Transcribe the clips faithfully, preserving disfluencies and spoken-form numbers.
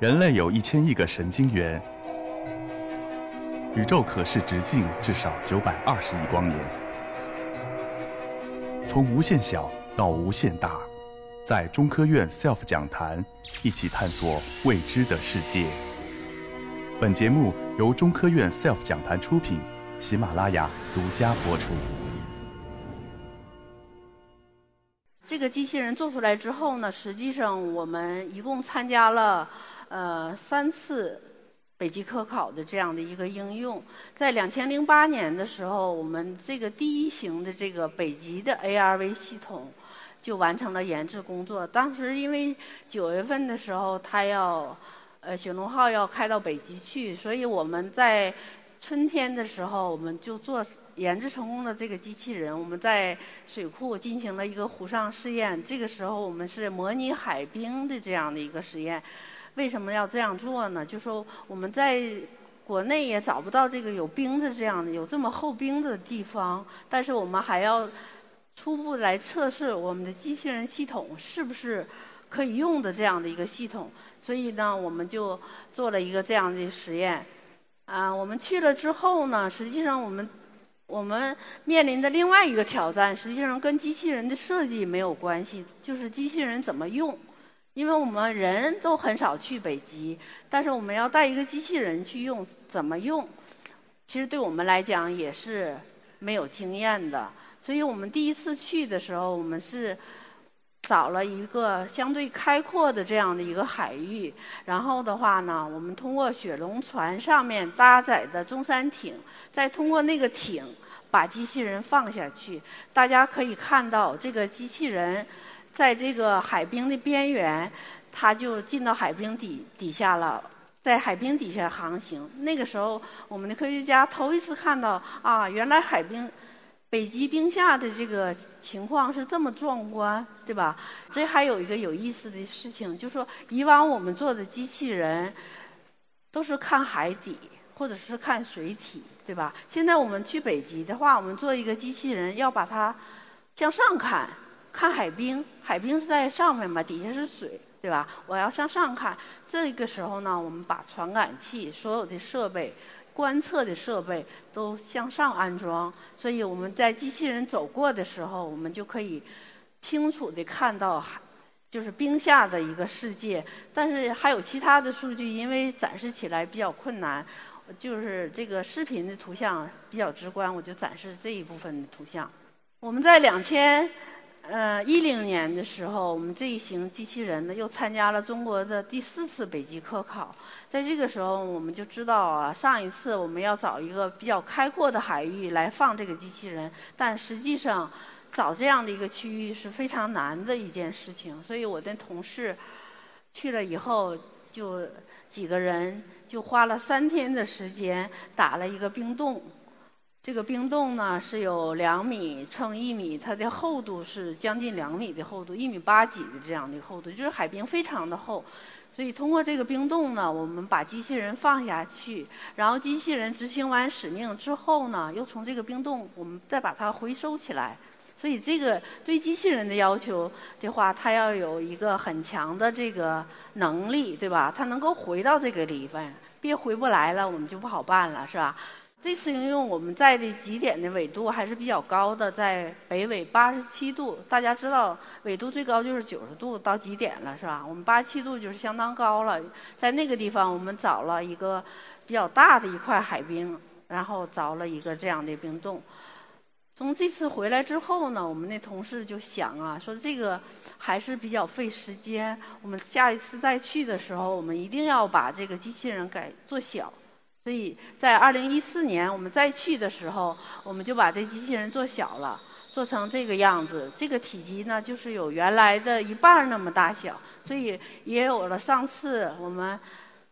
人类有一千亿个神经元，宇宙可视直径至少九百二十亿光年。从无限小到无限大，在中科院 S E L F 讲坛一起探索未知的世界。本节目由中科院 S E L F 讲坛出品，喜马拉雅独家播出。这个机器人做出来之后呢，实际上我们一共参加了呃三次北极科考的这样的一个应用。在两千零八年的时候，我们这个第一型的这个北极的 A R V 系统就完成了研制工作。当时因为九月份的时候，它要呃雪龙号要开到北极去，所以我们在春天的时候我们就做研制成功的这个机器人。我们在水库进行了一个湖上试验，这个时候我们是模拟海冰的这样的一个实验。为什么要这样做呢？就说我们在国内也找不到这个有冰的这样的有这么厚冰的地方，但是我们还要初步来测试我们的机器人系统是不是可以用的这样的一个系统。所以呢，我们就做了一个这样的实验。啊，我们去了之后呢，实际上我们我们面临的另外一个挑战，实际上跟机器人的设计没有关系，就是机器人怎么用。因为我们人都很少去北极，但是我们要带一个机器人去用，怎么用？其实对我们来讲也是没有经验的。所以我们第一次去的时候，我们是找了一个相对开阔的这样的一个海域，然后的话呢，我们通过雪龙船上面搭载的中山艇，再通过那个艇把机器人放下去。大家可以看到这个机器人在这个海冰的边缘，它就进到海冰底底下了，在海冰底下航行。那个时候我们的科学家头一次看到啊，原来海冰北极冰下的这个情况是这么壮观，对吧？这还有一个有意思的事情，就是说以往我们做的机器人都是看海底或者是看水体，对吧？现在我们去北极的话，我们做一个机器人要把它向上看，看海冰，海冰是在上面嘛，底下是水，对吧？我要向上看。这个时候呢，我们把传感器所有的设备观测的设备都向上安装，所以我们在机器人走过的时候，我们就可以清楚地看到就是冰下的一个世界。但是还有其他的数据，因为展示起来比较困难，就是这个视频的图像比较直观，我就展示这一部分的图像。我们在两千呃一零年的时候，我们这一型机器人呢又参加了中国的第四次北极科考。在这个时候我们就知道啊，上一次我们要找一个比较开阔的海域来放这个机器人，但实际上找这样的一个区域是非常难的一件事情。所以我的同事去了以后，就几个人就花了三天的时间打了一个冰洞。这个冰洞呢是有两米乘一米，它的厚度是将近两米的厚度，一米八几的这样的厚度，就是海冰非常的厚。所以通过这个冰洞呢，我们把机器人放下去，然后机器人执行完使命之后呢，又从这个冰洞我们再把它回收起来。所以这个对机器人的要求的话，它要有一个很强的这个能力，对吧？它能够回到这个里边，别回不来了，我们就不好办了，是吧？这次应用我们在的极点的纬度还是比较高的，在北纬八十七度。大家知道纬度最高就是九十度到极点了，是吧？我们八十七度就是相当高了。在那个地方我们找了一个比较大的一块海冰，然后凿了一个这样的冰洞。从这次回来之后呢，我们那同事就想啊，说这个还是比较费时间，我们下一次再去的时候，我们一定要把这个机器人改做小。所以在二零一四年我们再去的时候，我们就把这机器人做小了，做成这个样子。这个体积呢，就是有原来的一半那么大小。所以也有了上次我们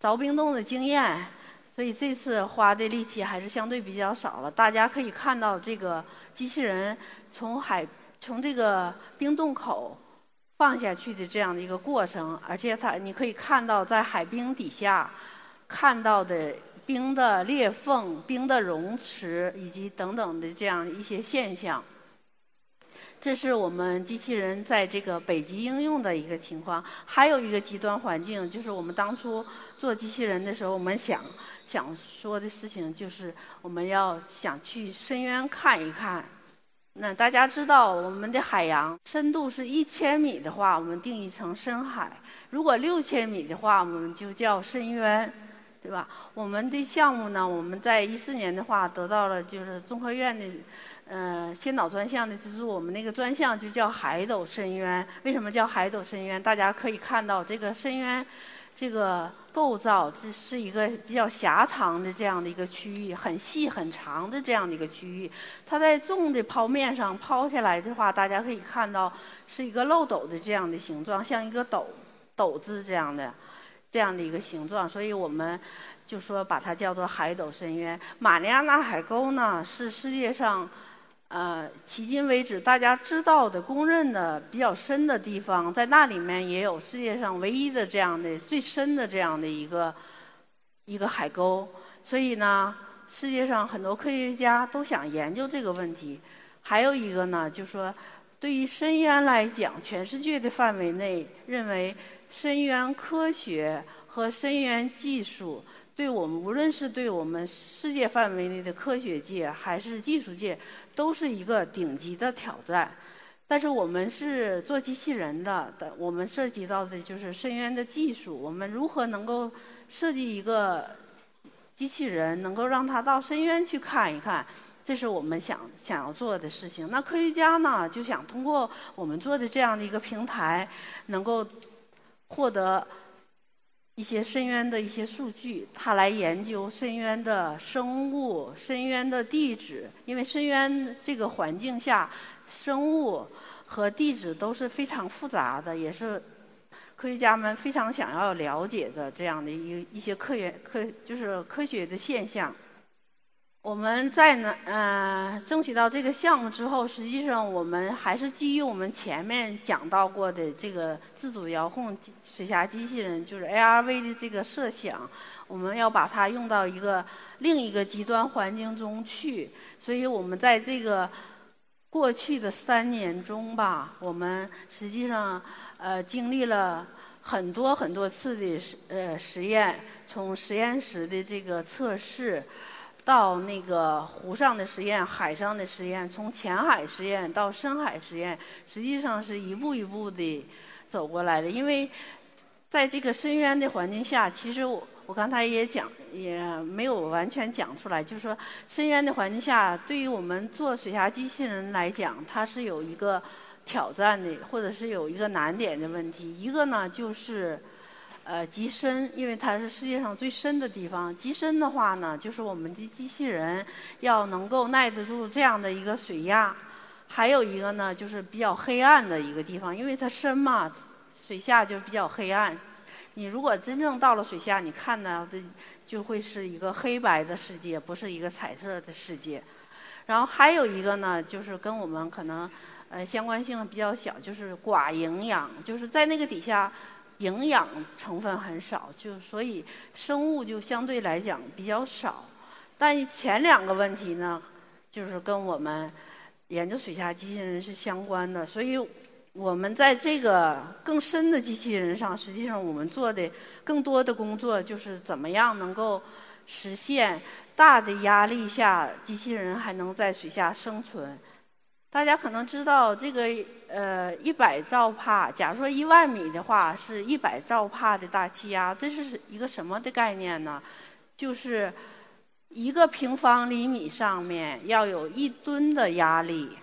凿冰洞的经验，所以这次花的力气还是相对比较少了。大家可以看到这个机器人从海从这个冰洞口放下去的这样的一个过程，而且它你可以看到在海冰底下看到的冰的裂缝、冰的溶池以及等等的这样一些现象。这是我们机器人在这个北极应用的一个情况。还有一个极端环境，就是我们当初做机器人的时候，我们想想说的事情就是我们要想去深渊看一看。那大家知道，我们的海洋深度是一千米的话，我们定义成深海；如果六千米的话，我们就叫深渊。对吧？我们的项目呢，我们在一四年的话得到了就是中科院的，呃，先导专项的资助。我们那个专项就叫海斗深渊。为什么叫海斗深渊？大家可以看到这个深渊，这个构造，这是一个比较狭长的这样的一个区域，很细很长的这样的一个区域。它在重的剖面上抛下来的话，大家可以看到是一个漏斗的这样的形状，像一个斗斗字这样的。这样的一个形状，所以我们就说把它叫做海斗深渊。马里亚纳海沟呢，是世界上呃迄今为止大家知道的公认的比较深的地方，在那里面也有世界上唯一的这样的最深的这样的一个一个海沟。所以呢，世界上很多科学家都想研究这个问题。还有一个呢，就说对于深渊来讲，全世界的范围内认为深渊科学和深渊技术对我们，无论是对我们世界范围内的科学界还是技术界，都是一个顶级的挑战。但是我们是做机器人的，我们涉及到的就是深渊的技术，我们如何能够设计一个机器人能够让它到深渊去看一看，这是我们想想要做的事情。那科学家呢，就想通过我们做的这样的一个平台，能够获得一些深渊的一些数据，他来研究深渊的生物、深渊的地质，因为深渊这个环境下，生物和地质都是非常复杂的，也是科学家们非常想要了解的这样的一一些科学科就是科学的现象。我们在呢，呃，争取到这个项目之后，实际上我们还是基于我们前面讲到过的这个自主遥控水下机器人，就是 A R V 的这个设想，我们要把它用到一个另一个极端环境中去。所以我们在这个过去的三年中吧，我们实际上呃经历了很多很多次的呃实验，从实验室的这个测试。到那个湖上的实验、海上的实验，从浅海实验到深海实验，实际上是一步一步的走过来的。因为在这个深渊的环境下，其实我我刚才也讲，也没有完全讲出来，就是说深渊的环境下，对于我们做水下机器人来讲，它是有一个挑战的，或者是有一个难点的问题。一个呢就是。呃，极深，因为它是世界上最深的地方。极深的话呢，就是我们的机器人要能够耐得住这样的一个水压。还有一个呢，就是比较黑暗的一个地方，因为它深嘛，水下就比较黑暗。你如果真正到了水下，你看到的就会是一个黑白的世界，不是一个彩色的世界。然后还有一个呢，就是跟我们可能呃相关性比较小，就是寡营养，就是在那个底下。营养成分很少，就所以生物就相对来讲比较少。但前两个问题呢，就是跟我们研究水下机器人是相关的，所以我们在这个更深的机器人上，实际上我们做的更多的工作就是怎么样能够实现大的压力下机器人还能在水下生存。大家可能知道这个呃一百兆帕，假如说一万米的话是一百兆帕的大气压，这是一个什么的概念呢？就是一个平方厘米上面要有一吨的压力。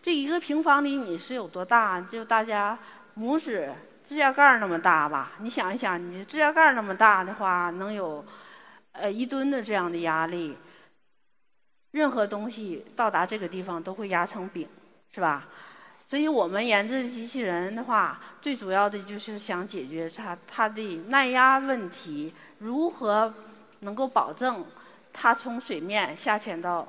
这一个平方厘米是有多大？就大家拇指指甲盖那么大吧？你想一想，你指甲盖那么大的话，能有呃一吨的这样的压力。任何东西到达这个地方都会压成饼，是吧？所以我们研制机器人的话，最主要的就是想解决它它的耐压问题，如何能够保证它从水面下潜到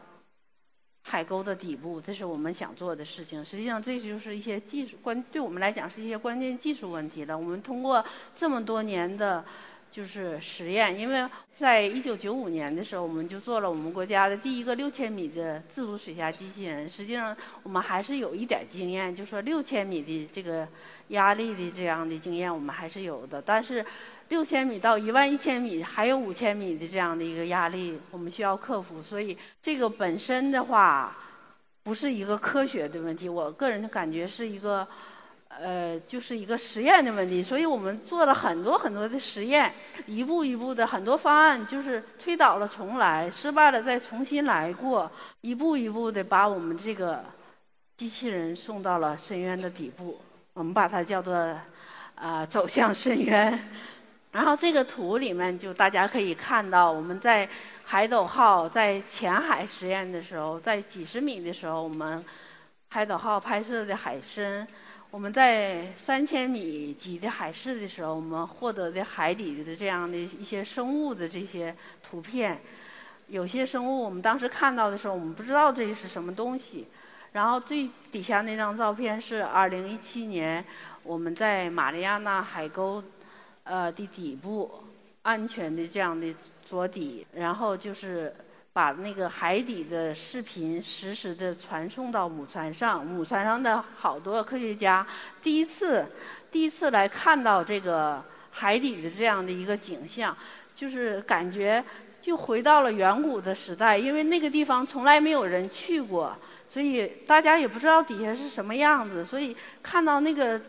海沟的底部，这是我们想做的事情。实际上，这就是一些技术关，对我们来讲是一些关键技术问题了。我们通过这么多年的就是实验，因为在一九九五年的时候，我们就做了我们国家的第一个六千米的自主水下机器人。实际上，我们还是有一点经验，就说六千米的这个压力的这样的经验，我们还是有的。但是，六千米到一万一千米，还有五千米的这样的一个压力，我们需要克服。所以，这个本身的话，不是一个科学的问题。我个人感觉是一个。呃，就是一个实验的问题，所以我们做了很多很多的实验，一步一步的很多方案，就是推倒了重来，失败了再重新来过，一步一步的把我们这个机器人送到了深渊的底部，我们把它叫做啊、呃、走向深渊。然后这个图里面就大家可以看到，我们在海斗号在浅海实验的时候，在几十米的时候，我们海斗号拍摄的海参。我们在三千米级的海试的时候，我们获得的海底的这样的一些生物的这些图片，有些生物我们当时看到的时候，我们不知道这是什么东西。然后最底下那张照片是二零一七年我们在马里亚纳海沟呃的底部安全的这样的着底，然后就是。把那个海底的视频实时的传送到母船上，母船上的好多科学家第一次第一次来看到这个海底的这样的一个景象，就是感觉就回到了远古的时代，因为那个地方从来没有人去过，所以大家也不知道底下是什么样子，所以看到那个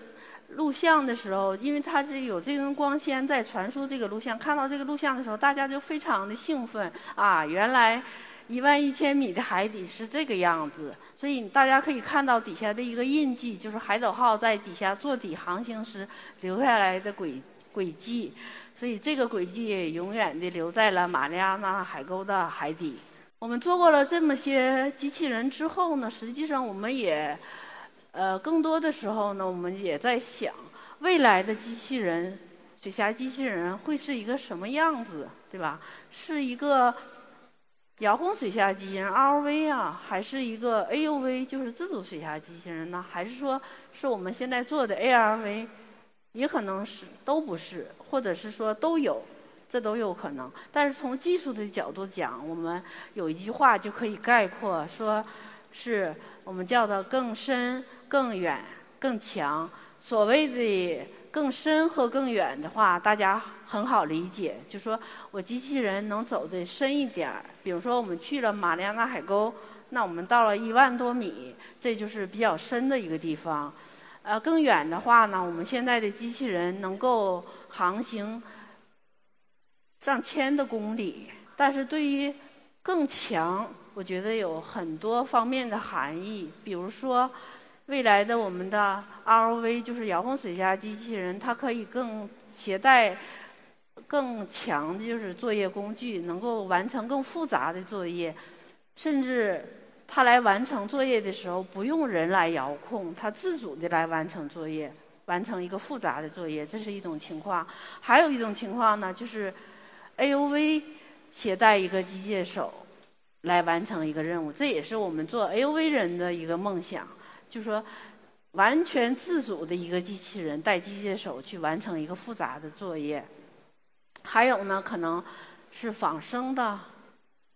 录像的时候，因为它是有这根光纤在传输这个录像，看到这个录像的时候，大家就非常的兴奋啊！原来一万一千米的海底是这个样子，所以大家可以看到底下的一个印记，就是海斗号在底下坐底航行时留下来的轨轨迹，所以这个轨迹永远的留在了马里亚纳海沟的海底。我们做过了这么些机器人之后呢，实际上我们也。呃，更多的时候呢，我们也在想，未来的机器人，水下机器人会是一个什么样子，对吧？是一个遥控水下机器人 R O V 啊，还是一个 A U V， 就是自主水下机器人呢？还是说是我们现在做的 A R V， 也可能是都不是，或者是说都有，这都有可能。但是从技术的角度讲，我们有一句话就可以概括，说是我们叫做更深。更远、更强。所谓的更深和更远的话，大家很好理解，就说我机器人能走得深一点儿。比如说，我们去了马里亚纳海沟，那我们到了一万多米，这就是比较深的一个地方。呃，更远的话呢，我们现在的机器人能够航行上千的公里。但是对于更强，我觉得有很多方面的含义，比如说。未来的我们的 R O V 就是遥控水下机器人，它可以更携带更强的就是作业工具，能够完成更复杂的作业，甚至它来完成作业的时候不用人来遥控，它自主的来完成作业，完成一个复杂的作业，这是一种情况。还有一种情况呢，就是 A U V 携带一个机械手来完成一个任务，这也是我们做 A U V 人的一个梦想。就说完全自主的一个机器人带机械手去完成一个复杂的作业，还有呢可能是仿生的，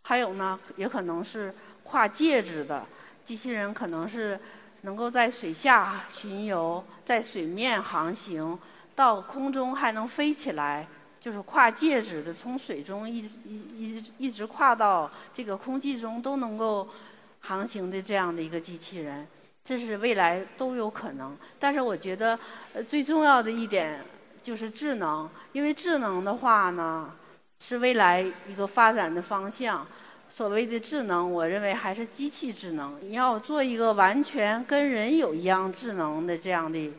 还有呢也可能是跨介质的机器人，可能是能够在水下巡游，在水面航行，到空中还能飞起来，就是跨介质的，从水中一直一直一直跨到这个空气中都能够航行的这样的一个机器人。这是未来都有可能，但是我觉得，呃，最重要的一点就是智能，因为智能的话呢，是未来一个发展的方向。所谓的智能，我认为还是机器智能。你要做一个完全跟人有一样智能的这样的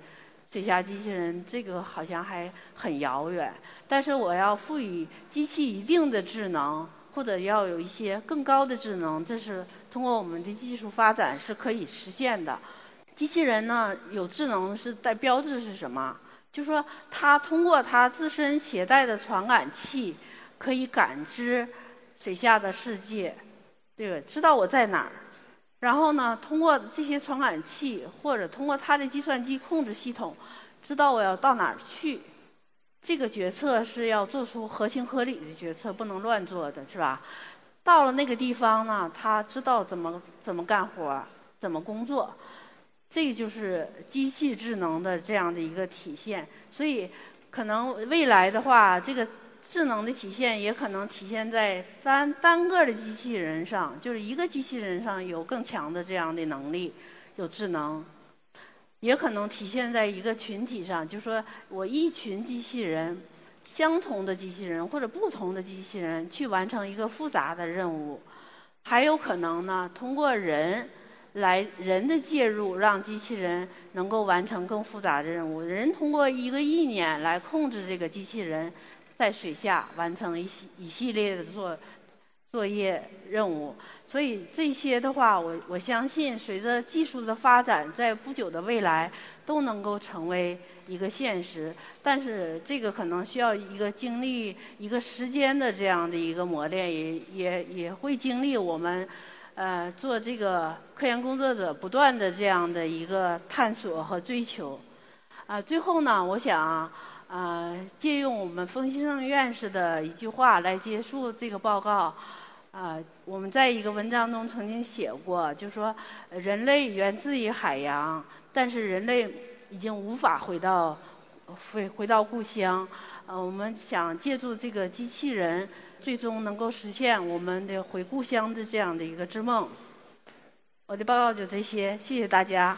水下机器人，这个好像还很遥远。但是我要赋予机器一定的智能。或者要有一些更高的智能，这是通过我们的技术发展是可以实现的。机器人呢，有智能是代标志是什么？就说它通过它自身携带的传感器，可以感知水下的世界，对吧？知道我在哪儿。然后呢，通过这些传感器，或者通过它的计算机控制系统，知道我要到哪儿去。这个决策是要做出合情合理的决策，不能乱做的，是吧？到了那个地方呢，他知道怎么怎么干活，怎么工作，这就是机器智能的这样的一个体现。所以，可能未来的话，这个智能的体现也可能体现在单单个的机器人上，就是一个机器人上有更强的这样的能力，有智能。也可能体现在一个群体上，就是说我一群机器人，相同的机器人或者不同的机器人去完成一个复杂的任务，还有可能呢，通过人来人的介入，让机器人能够完成更复杂的任务。人通过一个意念来控制这个机器人，在水下完成一系一系列的作作业任务，所以这些的话，我我相信，随着技术的发展，在不久的未来都能够成为一个现实。但是这个可能需要一个经历一个时间的这样的一个磨练，也也也会经历我们，呃，做这个科研工作者不断的这样的一个探索和追求。啊、呃，最后呢，我想。呃，借用我们冯先生院士的一句话来结束这个报告。呃，我们在一个文章中曾经写过，就说人类源自于海洋，但是人类已经无法回到回回到故乡。呃，我们想借助这个机器人，最终能够实现我们的回故乡的这样的一个之梦。我的报告就这些，谢谢大家。